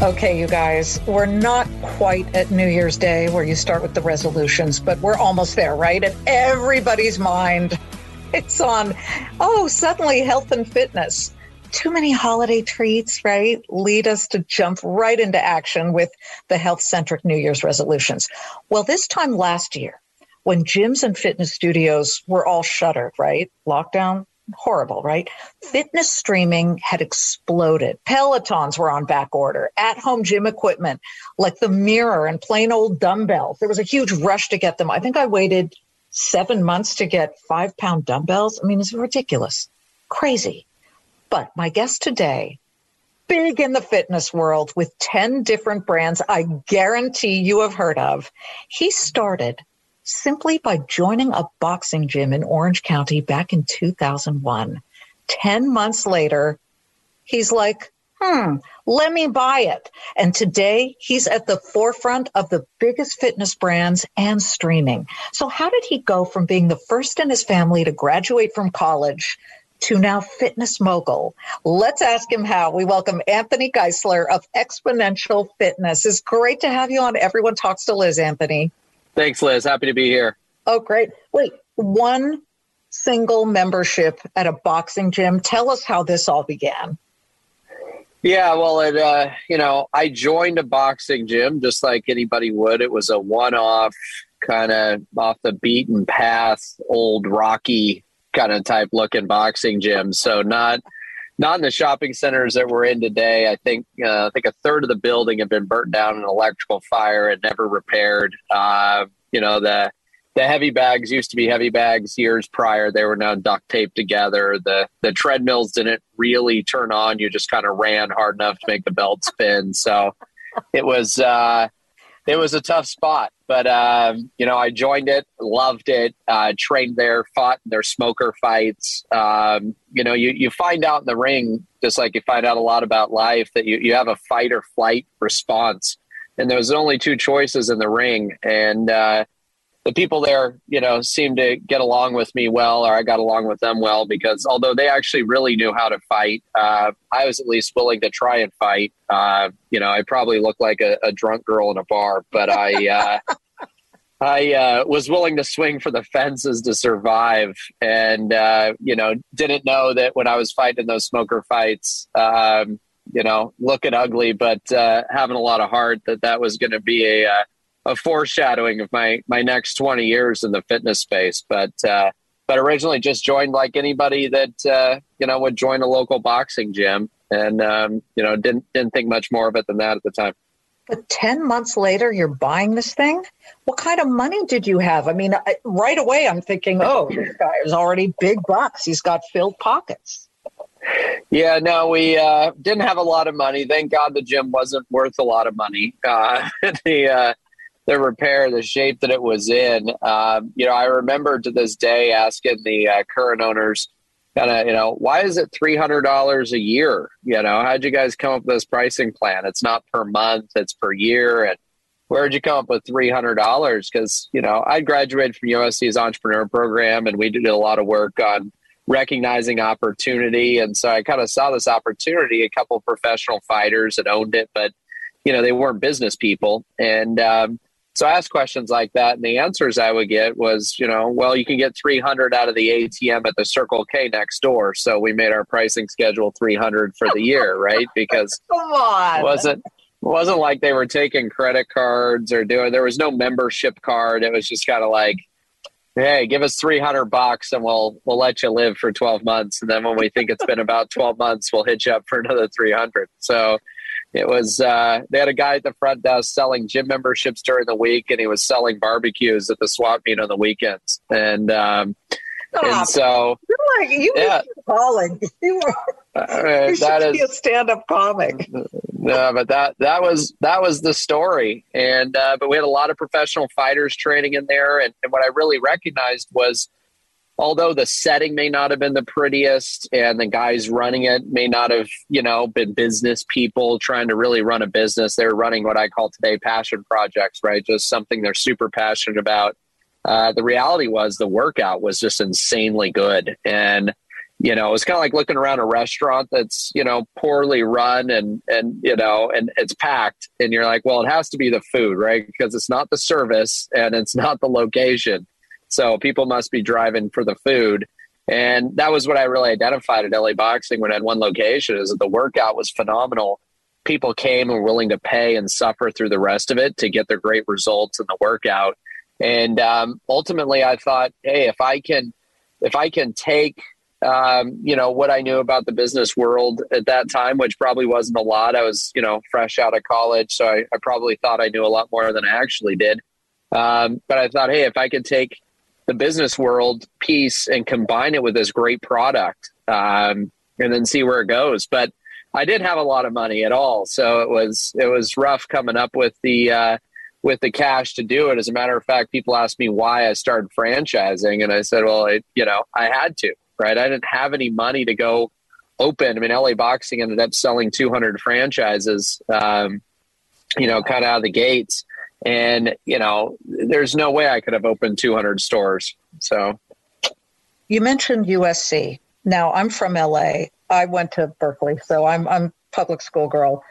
Okay, you guys, we're not quite at New Year's Day where you start with the resolutions, but we're almost there, right? In everybody's mind, it's on, oh, suddenly health and fitness. Too many holiday treats, right, lead us to jump right into action with the health-centric New Year's resolutions. Well, this time last year, when gyms and fitness studios were all shuttered, right? Lockdown. Horrible, right? Fitness streaming had exploded. Pelotons were on back order. At-home gym equipment, like the mirror and plain old dumbbells. There was a huge rush to get them. I think I waited 7 months to get 5-pound dumbbells. I mean, it's ridiculous. Crazy. But my guest today, big in the fitness world with 10 different brands I guarantee you have heard of. He started simply by joining a boxing gym in Orange County back in 2001. 10 months later, he's like, let me buy it. And today, he's at the forefront of the biggest fitness brands and streaming. So how did he go from being the first in his family to graduate from college to now fitness mogul? Let's ask him how. We welcome Anthony Geisler of Exponential Fitness. It's great to have you on Everyone Talks to Liz, Anthony. Thanks, Liz. Happy to be here. Oh, great. Wait, one single membership at a boxing gym. Tell us how this all began. Yeah, well, I joined a boxing gym just like anybody would. It was a one-off, kind of off the beaten path, old Rocky kind of type looking boxing gym. So not in the shopping centers that we're in today. I think a third of the building had been burnt down in an electrical fire and never repaired. The heavy bags used to be heavy bags years prior. They were now duct taped together. The treadmills didn't really turn on. You just kind of ran hard enough to make the belt spin. So it was a tough spot. But, I joined it, loved it, trained there, fought in their smoker fights. You find out in the ring, just like you find out a lot about life, that you have a fight or flight response. And there was only two choices in the ring. And the people there, seemed to get along with me well, or I got along with them well, because although they actually really knew how to fight, I was at least willing to try and fight. I probably looked like a drunk girl in a bar, but I was willing to swing for the fences to survive, and, didn't know that when I was fighting those smoker fights, looking ugly, but having a lot of heart, that was going to be a foreshadowing of my next 20 years in the fitness space. But originally just joined like anybody that, would join a local boxing gym, and, didn't think much more of it than that at the time. But 10 months later, you're buying this thing? What kind of money did you have? I mean, right away, I'm thinking, oh, this guy is already big bucks. He's got filled pockets. Yeah, no, we didn't have a lot of money. Thank God the gym wasn't worth a lot of money. The repair, the shape that it was in, I remember to this day asking the current owners, why is it $300 a year? How'd you guys come up with this pricing plan? It's not per month, it's per year. And where'd you come up with $300? Because, I graduated from USC's entrepreneur program, and we did a lot of work on recognizing opportunity. And so I kind of saw this opportunity, a couple of professional fighters that owned it, but, they weren't business people. And, so I asked questions like that, and the answers I would get was, you can get $300 out of the ATM at the Circle K next door. So we made our pricing schedule $300 for the year, right? Because come on. It wasn't like they were taking credit cards or there was no membership card. It was just kind of like, hey, give us $300 and we'll let you live for 12 months. And then when we think it's been about 12 months, we'll hit you up for another $300. So it was, they had a guy at the front desk selling gym memberships during the week, and he was selling barbecues at the swap meet on the weekends. And Stop. And so you should be a stand-up comic. No, but that was the story. And but we had a lot of professional fighters training in there, and what I really recognized was, although the setting may not have been the prettiest and the guys running it may not have, been business people trying to really run a business, they're running what I call today passion projects, right? Just something they're super passionate about. The reality was the workout was just insanely good. And, it was kind of like looking around a restaurant that's, poorly run and it's packed. And you're like, well, it has to be the food, right? Because it's not the service and it's not the location. So people must be driving for the food. And that was what I really identified at LA Boxing when I had one location, is that the workout was phenomenal. People came and were willing to pay and suffer through the rest of it to get their great results in the workout. And ultimately I thought, hey, if I can take, what I knew about the business world at that time, which probably wasn't a lot. I was, fresh out of college. So I probably thought I knew a lot more than I actually did. But I thought, hey, if I could take the business world piece and combine it with this great product, and then see where it goes. But I didn't have a lot of money at all. So it was rough coming up with the cash to do it. As a matter of fact, people asked me why I started franchising, and I said, well, I had to, right? I didn't have any money to go open. I mean, LA Boxing ended up selling 200 franchises, kind of out of the gates. And, there's no way I could have opened 200 stores. So you mentioned USC. Now I'm from LA. I went to Berkeley, so I'm public school girl.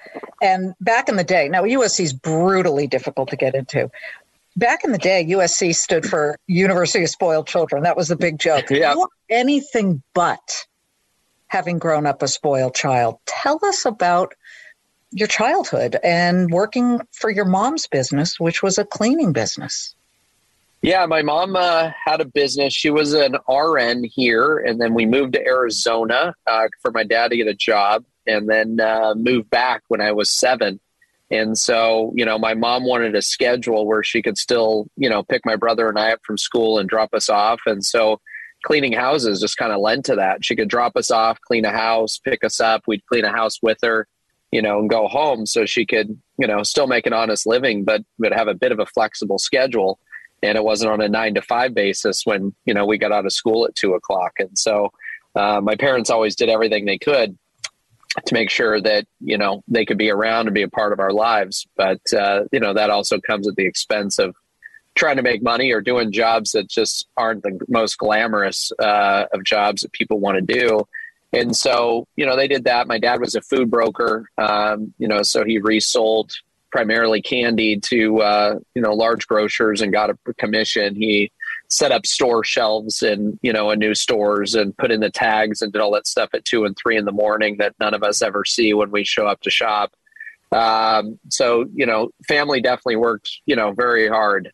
And back in the day, now USC is brutally difficult to get into. Back in the day, USC stood for University of Spoiled Children. That was the big joke. Yeah. You are anything but having grown up a spoiled child. Tell us about your childhood and working for your mom's business, which was a cleaning business. Yeah, my mom had a business. She was an RN here, and then we moved to Arizona for my dad to get a job, and then moved back when I was 7. And so, my mom wanted a schedule where she could still, pick my brother and I up from school and drop us off. And so cleaning houses just kind of lent to that. She could drop us off, clean a house, pick us up. We'd clean a house with her, and go home, so she could, still make an honest living, but have a bit of a flexible schedule. And it wasn't on a 9-to-5 basis when, we got out of school at 2:00. And so my parents always did everything they could to make sure that, they could be around and be a part of our lives. But, that also comes at the expense of trying to make money or doing jobs that just aren't the most glamorous of jobs that people want to do. And so, they did that. My dad was a food broker, so he resold primarily candy to, large grocers and got a commission. He set up store shelves in, new stores and put in the tags and did all that stuff at 2 and 3 in the morning that none of us ever see when we show up to shop. Family definitely worked, very hard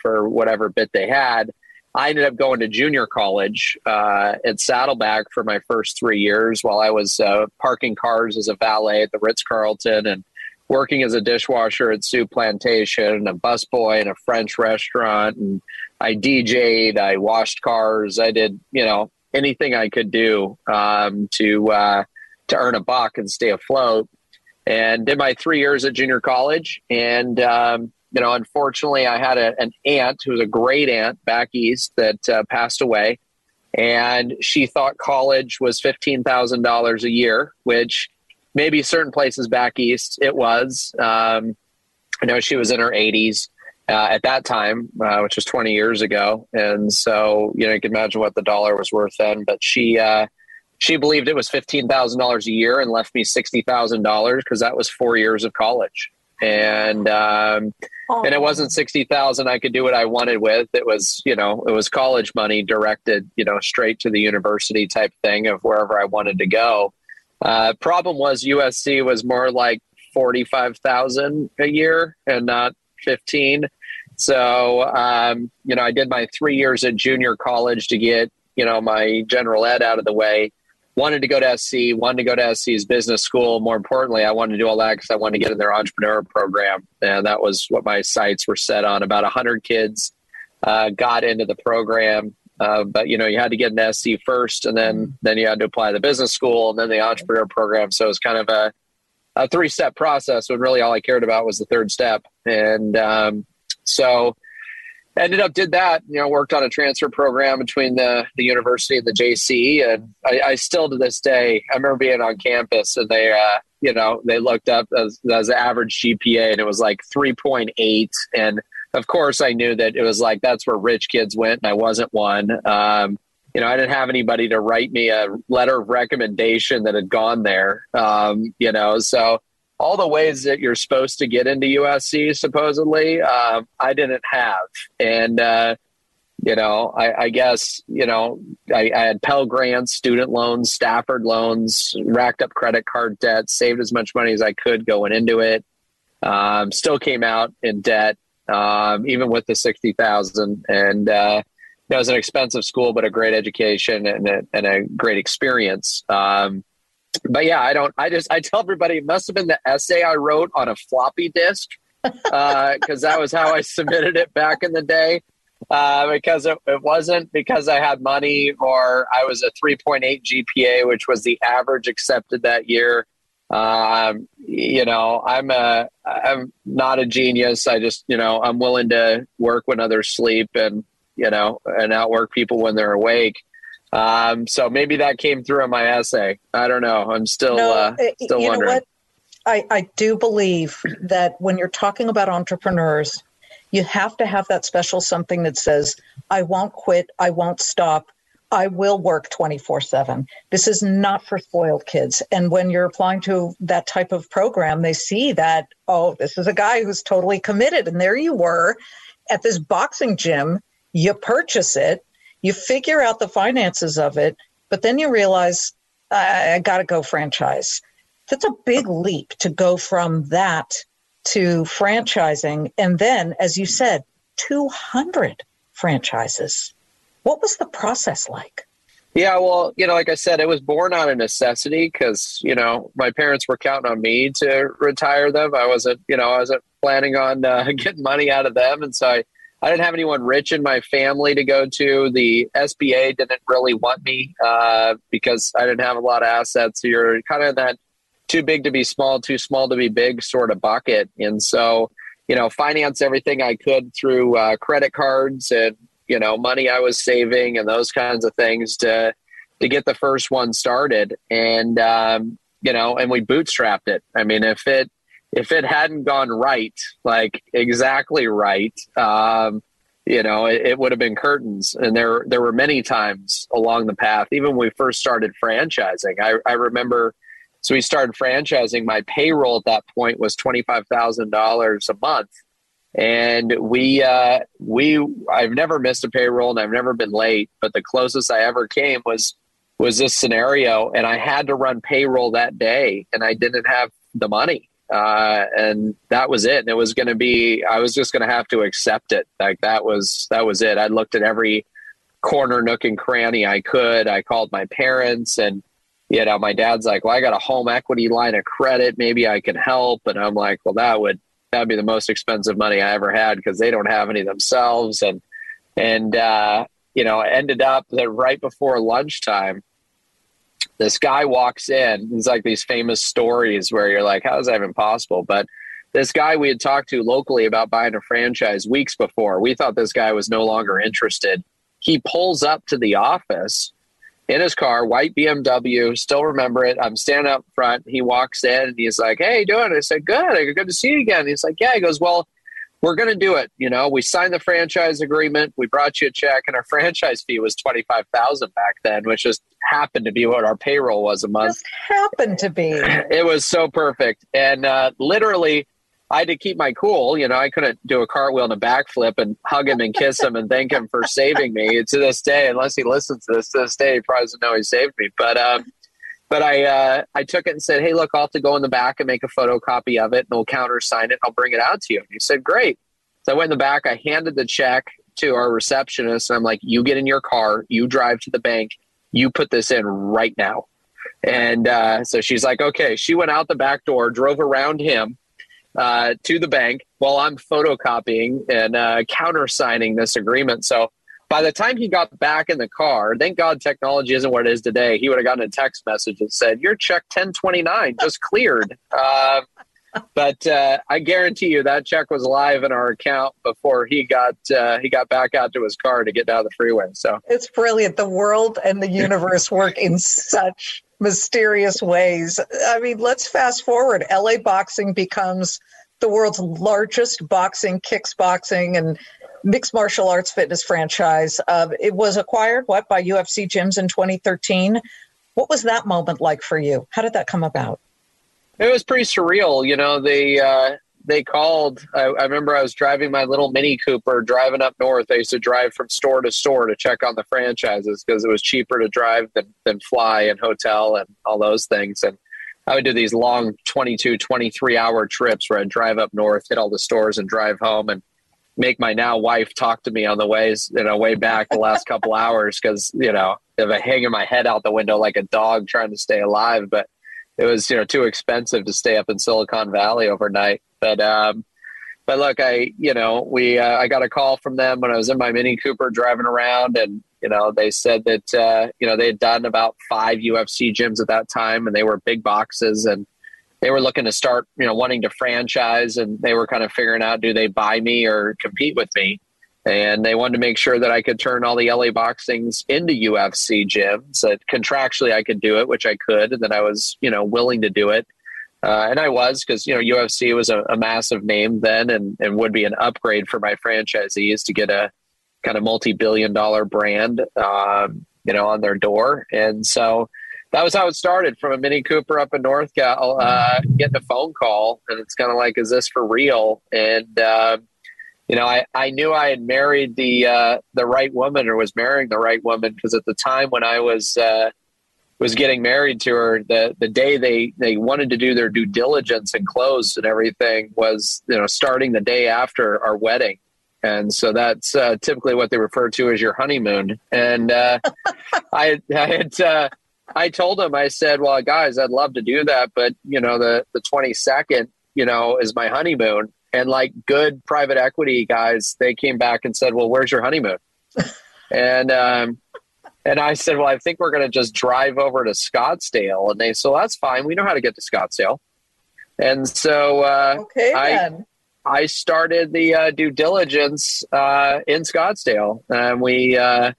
for whatever bit they had. I ended up going to junior college at Saddleback for my first 3 years while I was parking cars as a valet at the Ritz-Carlton and working as a dishwasher at Sioux Plantation and a busboy in a French restaurant. And I DJ'd, I washed cars. I did, anything I could do to earn a buck and stay afloat, and did my 3 years at junior college. And, unfortunately, I had an aunt who was a great aunt back east that passed away, and she thought college was $15,000 a year, which maybe certain places back east it was. She was in her 80s at that time, which was 20 years ago, and so you can imagine what the dollar was worth then. But she believed it was $15,000 a year and left me $60,000 because that was 4 years of college. And it wasn't $60,000 I could do what I wanted with. It was, it was college money directed, straight to the university type thing of wherever I wanted to go. Problem was USC was more like $45,000 a year and not $15,000. So, I did my 3 years at junior college to get, my general ed out of the way. Wanted to go to SC, wanted to go to SC's business school. More importantly, I wanted to do all that because I wanted to get in their entrepreneur program. And that was what my sights were set on. About 100 kids got into the program. But you know, you had to get an SC first, and then you had to apply the business school and then the entrepreneur program. So it's kind of a 3-step process when really all I cared about was the third step. And so ended up did that, you know, worked on a transfer program between the university and the JC. And I still to this day, I remember being on campus and they, you know, they looked up as the average GPA and it was like 3.8. And of course I knew that it was like, that's where rich kids went. And I wasn't one. You know, I didn't have anybody to write me a letter of recommendation that had gone there. You know, so all the ways that you're supposed to get into USC, supposedly, I didn't have. And, you know, I guess, you know, I had Pell Grants, student loans, Stafford loans, racked up credit card debt, saved as much money as I could going into it. Still came out in debt, even with the $60,000. And it was an expensive school, but a great education and a great experience. But yeah, I tell everybody it must've been the essay I wrote on a floppy disk. Cause that was how I submitted it back in the day. Because it wasn't because I had money or I was a 3.8 GPA, which was the average accepted that year. You know, I'm not a genius. I just, you know, I'm willing to work when others sleep and, you know, and outwork people when they're awake. So maybe that came through in my essay. I don't know. I'm still you wondering. Know what? I do believe that when you're talking about entrepreneurs, you have to have that special something that says, I won't quit. I won't stop. I will work 24/7. This is not for spoiled kids. And when you're applying to that type of program, they see that, oh, this is a guy who's totally committed. And there you were at this boxing gym. You purchase it. You figure out the finances of it, but then you realize, I got to go franchise. That's a big leap to go from that to franchising. And then, as you said, 200 franchises. What was the process like? Yeah, well, you know, like I said, it was born out of necessity because, you know, my parents were counting on me to retire them. I wasn't planning on getting money out of them. And so I didn't have anyone rich in my family to go to. The SBA didn't really want me because I didn't have a lot of assets. So you're kind of in that too big to be small, too small to be big sort of bucket. And so, you know, finance everything I could through credit cards and, you know, money I was saving and those kinds of things to get the first one started. And, you know, and we bootstrapped it. I mean, if it hadn't gone right, like exactly right, you know, it would have been curtains. And there were many times along the path, even when we first started franchising. I remember, so we started franchising. My payroll at that point was $25,000 a month. And I've never missed a payroll and I've never been late, but the closest I ever came was this scenario. And I had to run payroll that day and I didn't have the money. And that was it. And it was going to be, I was just going to have to accept it. Like that was it. I looked at every corner, nook and cranny I could. I called my parents and, you know, my dad's like, well, I got a home equity line of credit. Maybe I can help. And I'm like, well, that'd be the most expensive money I ever had because they don't have any themselves. And you know, ended up that right before lunchtime, this guy walks in. It's like these famous stories where you're like, how is that even possible? But this guy we had talked to locally about buying a franchise weeks before, we thought this guy was no longer interested. He pulls up to the office in his car, white BMW, still remember it. I'm standing up front. He walks in and he's like, hey, how you doing? I said, good to see you again. He's like, yeah. He goes, well, we're going to do it. You know, we signed the franchise agreement. We brought you a check and our franchise fee was $25,000 back then, which just happened to be what our payroll was a month. Just happened to be. It was so perfect. And literally I had to keep my cool. You know, I couldn't do a cartwheel and a backflip and hug him and kiss him and thank him for saving me to this day. Unless he listens to this day, he probably doesn't know he saved me. But I took it and said, hey, look, I'll have to go in the back and make a photocopy of it and we'll countersign it. And I'll bring it out to you. And he said, great. So I went in the back. I handed the check to our receptionist. And I'm like, you get in your car. You drive to the bank. You put this in right now. And so she's like, okay. She went out the back door, drove around him to the bank while I'm photocopying and countersigning this agreement. So By the time he got back in the car, thank God technology isn't what it is today. He would have gotten a text message that said, your check 1029 just cleared. But I guarantee you that check was live in our account before he got back out to his car to get down the freeway. So it's brilliant. The world and the universe work in such mysterious ways. I mean, let's fast forward. LA Boxing becomes the world's largest boxing, kickboxing, and mixed martial arts fitness franchise. It was acquired, by UFC Gyms in 2013. What was that moment like for you? How did that come about? It was pretty surreal. You know, they called. I remember I was driving my little Mini Cooper driving up north. I used to drive from store to store to check on the franchises because it was cheaper to drive than fly and hotel and all those things. And I would do these long 22, 23-hour trips where I'd drive up north, hit all the stores, and drive home and make my now wife talk to me on the ways, way back the last couple hours because, if I hang my head out the window like a dog trying to stay alive. But it was, too expensive to stay up in Silicon Valley overnight. But look, I got a call from them when I was in my Mini Cooper driving around, and, they said that, they had done about 5 UFC gyms at that time, and they were big boxes, and they were looking to start, wanting to franchise, and they were kind of figuring out, do they buy me or compete with me? And they wanted to make sure that I could turn all the LA Boxings into UFC gyms. That contractually I could do it, which I could, and that I was, willing to do it. And I was, because, UFC was a massive name then and would be an upgrade for my franchisees to get a kind of multi-billion-dollar brand, on their door. And so that was how it started, from a Mini Cooper up in NorthCal, getting a phone call. And it's kind of like, is this for real? And, I knew I had married the right woman, or was marrying the right woman, because at the time when I was getting married to her, the day they wanted to do their due diligence and close and everything was, starting the day after our wedding. And so that's typically what they refer to as your honeymoon. And I told them, I said, well, guys, I'd love to do that, but, the 22nd, is my honeymoon. And like good private equity guys, they came back and said, well, where's your honeymoon? And I said, well, I think we're going to just drive over to Scottsdale. And they said, well, that's fine. We know how to get to Scottsdale. And so I started the due diligence in Scottsdale. And we, it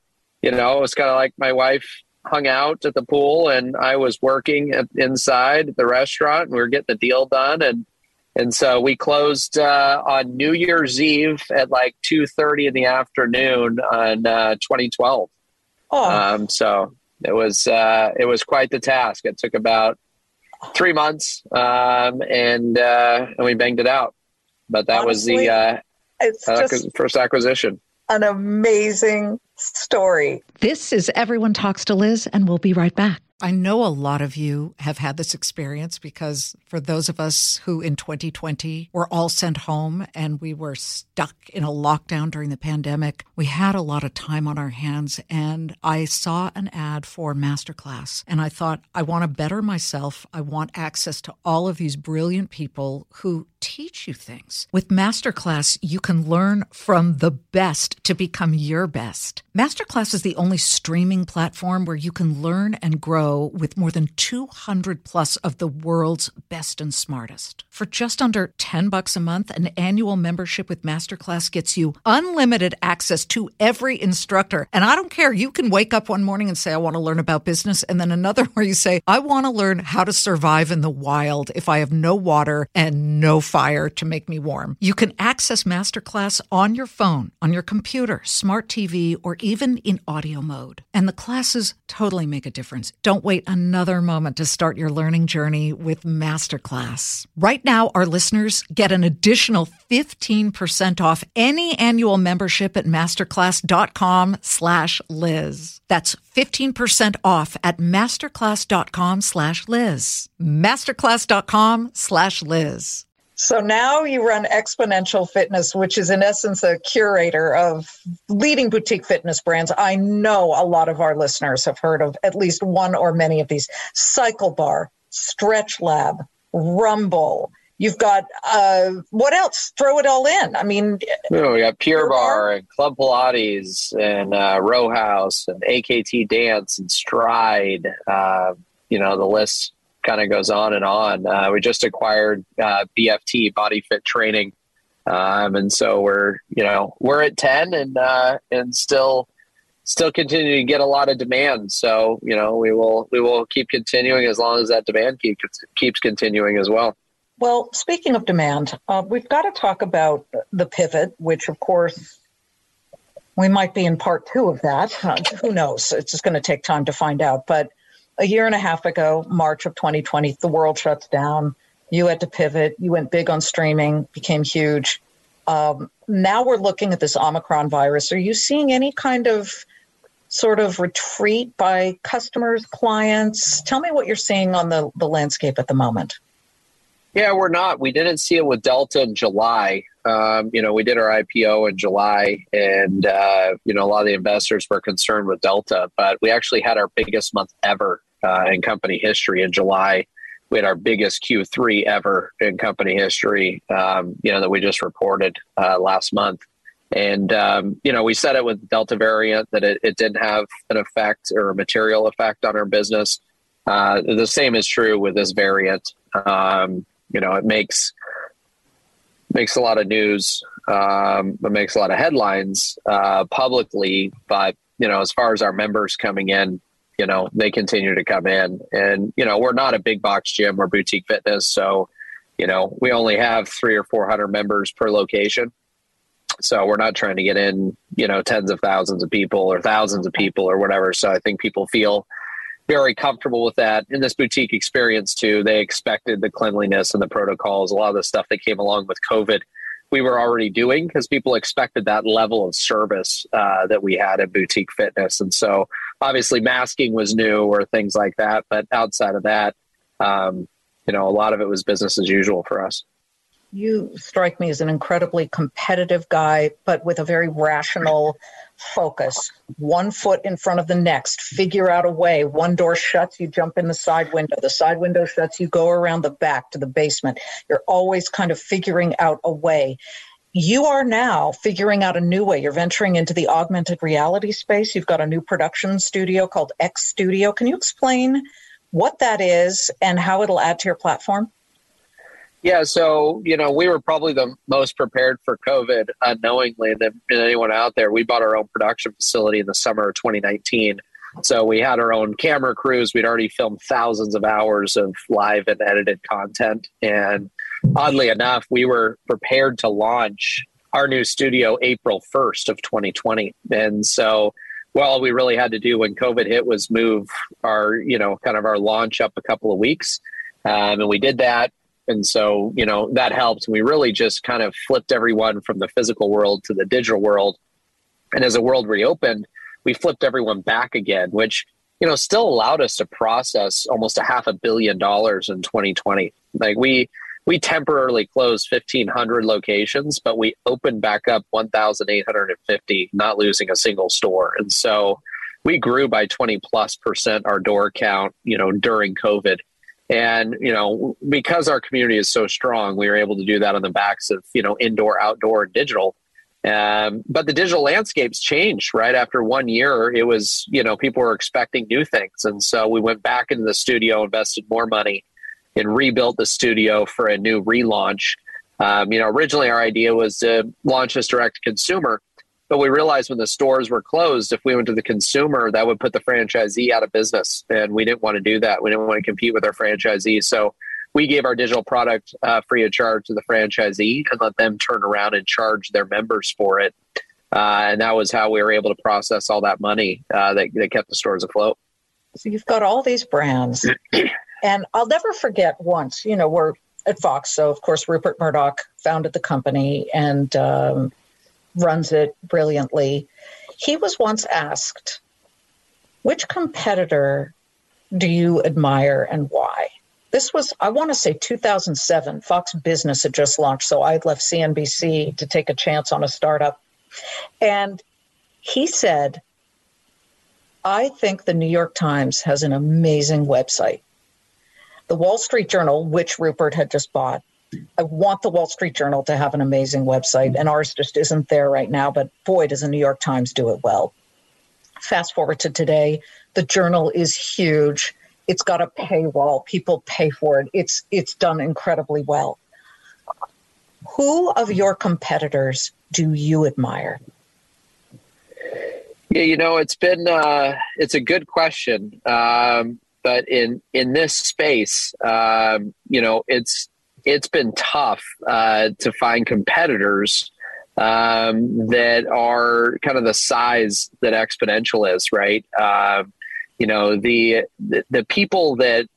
was kind of like my wife hung out at the pool and I was working inside the restaurant, and we were getting the deal done. And so we closed on New Year's Eve at like 2:30 in the afternoon on 2012. Oh. So it was quite the task. It took about 3 months, and we banged it out. But that Honestly, was the first acquisition. An amazing story. This is Everyone Talks to Liz, and we'll be right back. I know a lot of you have had this experience, because for those of us who in 2020 were all sent home and we were stuck in a lockdown during the pandemic, we had a lot of time on our hands, and I saw an ad for Masterclass and I thought, I want to better myself. I want access to all of these brilliant people who teach you things. With Masterclass, you can learn from the best to become your best. Masterclass is the only streaming platform where you can learn and grow with more than 200 plus of the world's best and smartest. For just under $10 a month, an annual membership with Masterclass gets you unlimited access to every instructor. And I don't care. You can wake up one morning and say, I want to learn about business. And then another where you say, I want to learn how to survive in the wild if I have no water and no fire to make me warm. You can access Masterclass on your phone, on your computer, smart TV, or even in audio mode. And the classes totally make a difference. Don't wait another moment to start your learning journey with Masterclass. Right now, our listeners get an additional 15% off any annual membership at masterclass.com/Liz. That's 15% off at masterclass.com/Liz. Masterclass.com/Liz. So now you run Exponential Fitness, which is in essence a curator of leading boutique fitness brands. I know a lot of our listeners have heard of at least one or many of these: Cycle Bar, Stretch Lab, Rumble, You've got, what else? Throw it all in. I mean, we got Pure Barre and Club Pilates and Row House and AKT Dance and Stride. The list kind of goes on and on. We just acquired BFT Body Fit Training. And so we're at 10 and still continue to get a lot of demand. So, we will keep continuing as long as that demand keeps continuing as well. Well, speaking of demand, we've got to talk about the pivot, which, of course, we might be in part two of that. Who knows? It's just going to take time to find out. But a year and a half ago, March of 2020, the world shuts down. You had to pivot. You went big on streaming, became huge. Now we're looking at this Omicron virus. Are you seeing any kind of sort of retreat by customers, clients? Tell me what you're seeing on the landscape at the moment. Yeah, we're not. We didn't see it with Delta in July. We did our IPO in July, and, a lot of the investors were concerned with Delta, but we actually had our biggest month ever in company history in July. We had our biggest Q3 ever in company history, that we just reported last month. And, we said it with the Delta variant that it didn't have an effect or a material effect on our business. The same is true with this variant. It makes a lot of news. It makes a lot of headlines publicly. But, as far as our members coming in, they continue to come in. And, we're not a big box gym or boutique fitness. So, we only have 300 or 400 members per location. So we're not trying to get in, tens of thousands of people or whatever. So I think people feel very comfortable with that. In this boutique experience too, they expected the cleanliness and the protocols, a lot of the stuff that came along with COVID we were already doing because people expected that level of service that we had in boutique fitness. And so obviously masking was new or things like that. But outside of that, a lot of it was business as usual for us. You strike me as an incredibly competitive guy, but with a very rational focus. One foot in front of the next, figure out a way. One door shuts, you jump in the side window. The side window shuts, you go around the back to the basement. You're always kind of figuring out a way. You are now figuring out a new way. You're venturing into the augmented reality space. You've got a new production studio called X Studio. Can you explain what that is and how it'll add to your platform? Yeah. So, we were probably the most prepared for COVID unknowingly than anyone out there. We bought our own production facility in the summer of 2019. So we had our own camera crews. We'd already filmed thousands of hours of live and edited content. And oddly enough, we were prepared to launch our new studio April 1st of 2020. And so all we really had to do when COVID hit was move our, kind of our launch up a couple of weeks. And we did that. And so, that helped. We really just kind of flipped everyone from the physical world to the digital world. And as the world reopened, we flipped everyone back again, which, still allowed us to process almost $500 million in 2020. Like we temporarily closed 1,500 locations, but we opened back up 1,850, not losing a single store. And so we grew by 20+% our door count, during COVID. And, because our community is so strong, we were able to do that on the backs of, indoor, outdoor, and digital. But the digital landscape's changed, right? After 1 year, it was, people were expecting new things. And so we went back into the studio, invested more money, and rebuilt the studio for a new relaunch. Originally our idea was to launch this direct to consumer, but we realized when the stores were closed, if we went to the consumer, that would put the franchisee out of business. And we didn't want to do that. We didn't want to compete with our franchisee. So we gave our digital product free of charge to the franchisee and let them turn around and charge their members for it. And that was how we were able to process all that money that kept the stores afloat. So you've got all these brands. And I'll never forget once, we're at Fox. So, of course, Rupert Murdoch founded the company and runs it brilliantly. He was once asked, which competitor do you admire and why? This was, I want to say 2007, Fox Business had just launched. So I'd left CNBC to take a chance on a startup. And he said, I think the New York Times has an amazing website. The Wall Street Journal, which Rupert had just bought, I want the Wall Street Journal to have an amazing website, and ours just isn't there right now, but boy, does the New York Times do it well. Fast forward to today, the Journal is huge. It's got a paywall. People pay for it. It's done incredibly well. Who of your competitors do you admire? Yeah, you know, it's been it's a good question. But in this space, you know, it's been tough to find competitors that are kind of the size that Exponential is, right? You know, the people that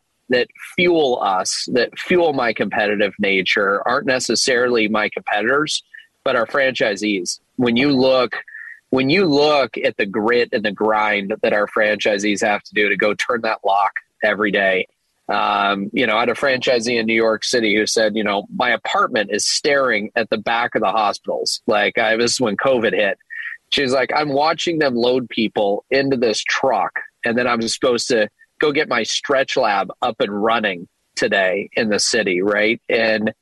fuel us, that fuel my competitive nature, aren't necessarily my competitors, but our franchisees. When you look at the grit and the grind that our franchisees have to do to go turn that lock every day, you know, I had a franchisee in New York City who said, you know, my apartment is staring at the back of the hospitals. Like, this is when COVID hit. She's like, I'm watching them load people into this truck, and then I'm supposed to go get my Stretch Lab up and running today in the city, right? And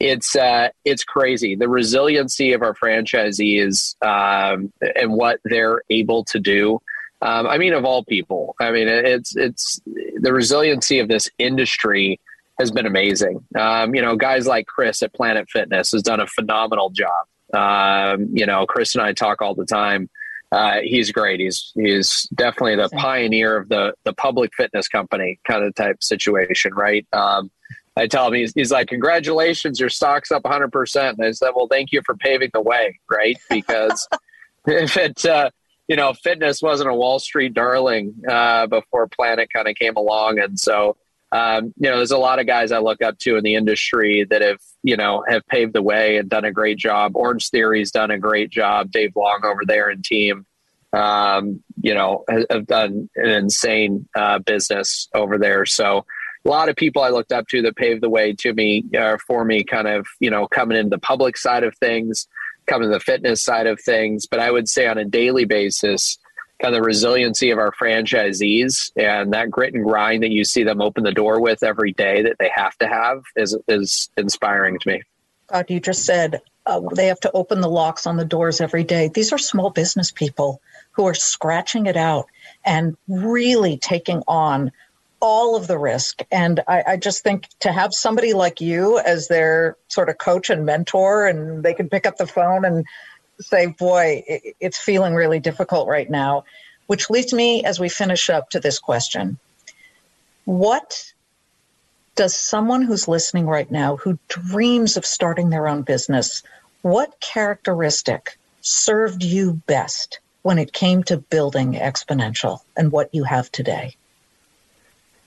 it's crazy. The resiliency of our franchisees and what they're able to do. I mean, of all people, I mean, it's the resiliency of this industry has been amazing. You know, guys like Chris at Planet Fitness has done a phenomenal job. You know, Chris and I talk all the time. He's great. He's definitely the pioneer of the public fitness company kind of type situation, right? I tell him, he's like, congratulations, your stock's up 100%. And I said, well, thank you for paving the way, right? Because if it, you know, fitness wasn't a Wall Street darling before Planet kind of came along. And so, you know, there's a lot of guys I look up to in the industry that have, you know, have paved the way and done a great job. Orange Theory's done a great job. Dave Long over there and team, you know, have done an insane business over there. So a lot of people I looked up to that paved the way to me, for me kind of, you know, coming into the public side of things, coming to the fitness side of things. But I would say on a daily basis, kind of the resiliency of our franchisees and that grit and grind that you see them open the door with every day that they have to have is inspiring to me. God, you just said they have to open the locks on the doors every day. These are small business people who are scratching it out and really taking on all of the risk. And I just think to have somebody like you as their sort of coach and mentor, and they can pick up the phone and say, boy, it's feeling really difficult right now, which leads me, as we finish up, to this question. What does someone who's listening right now who dreams of starting their own business, what characteristic served you best when it came to building Exponential and what you have today?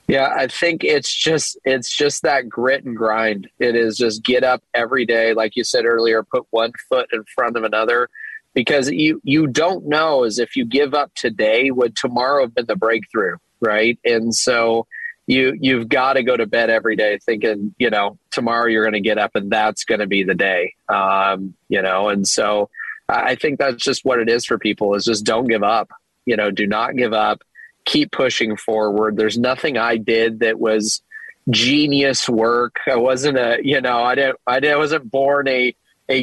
Yeah, I think it's just that grit and grind. It is just get up every day, like you said earlier, put one foot in front of another, because you don't know as if you give up today, would tomorrow have been the breakthrough, right? And so you've got to go to bed every day thinking, you know, tomorrow you're going to get up and that's going to be the day, you know. And so I think that's just what it is for people, is just don't give up. You know, do not give up. Keep pushing forward. There's nothing I did that was genius work. I wasn't I wasn't born a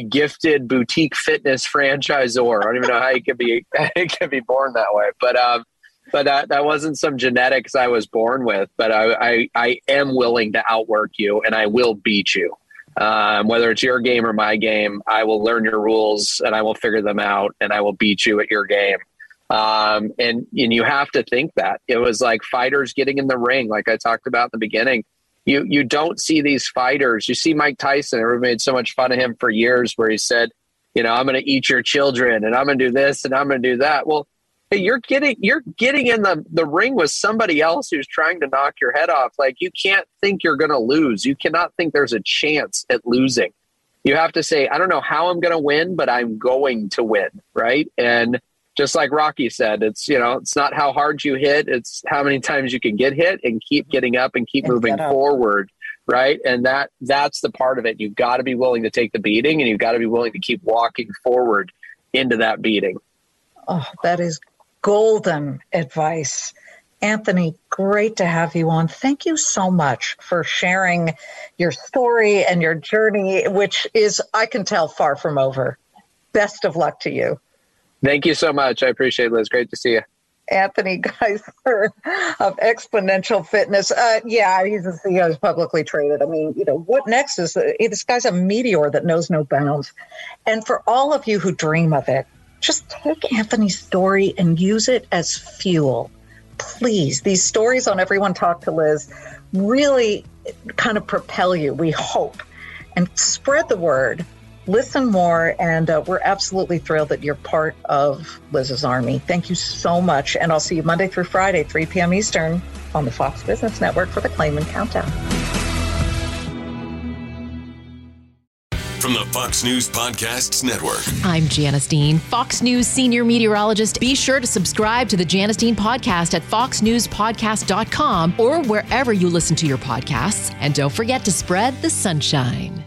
gifted boutique fitness franchisor. I don't even know how it could be born that way. But that wasn't some genetics I was born with. But I am willing to outwork you, and I will beat you. Whether it's your game or my game, I will learn your rules and I will figure them out, and I will beat you at your game. And you have to think that it was like fighters getting in the ring. Like I talked about in the beginning, you don't see these fighters. You see Mike Tyson. Everybody made so much fun of him for years where he said, you know, I'm going to eat your children and I'm going to do this and I'm going to do that. Well, hey, you're getting in the ring with somebody else who's trying to knock your head off. Like, you can't think you're going to lose. You cannot think there's a chance at losing. You have to say, I don't know how I'm going to win, but I'm going to win. Right. And just like Rocky said, it's, you know, it's not how hard you hit, it's how many times you can get hit and keep getting up and keep moving forward, right? And that's the part of it. You've got to be willing to take the beating, and you've got to be willing to keep walking forward into that beating. Oh, that is golden advice. Anthony, great to have you on. Thank you so much for sharing your story and your journey, which is, I can tell, far from over. Best of luck to you. Thank you so much. I appreciate it, Liz. Great to see you. Anthony Geisler of Exponential Fitness. Yeah, he's the CEO, he's publicly traded. I mean, you know, what next is this guy's a meteor that knows no bounds. And for all of you who dream of it, just take Anthony's story and use it as fuel. Please, these stories on Everyone Talk to Liz really kind of propel you, we hope, and spread the word. Listen more, and we're absolutely thrilled that you're part of Liz's Army. Thank you so much, and I'll see you Monday through Friday, 3 p.m. Eastern, on the Fox Business Network for the Claim and Countdown. From the Fox News Podcasts Network. I'm Janice Dean, Fox News senior meteorologist. Be sure to subscribe to the Janice Dean Podcast at foxnewspodcast.com or wherever you listen to your podcasts. And don't forget to spread the sunshine.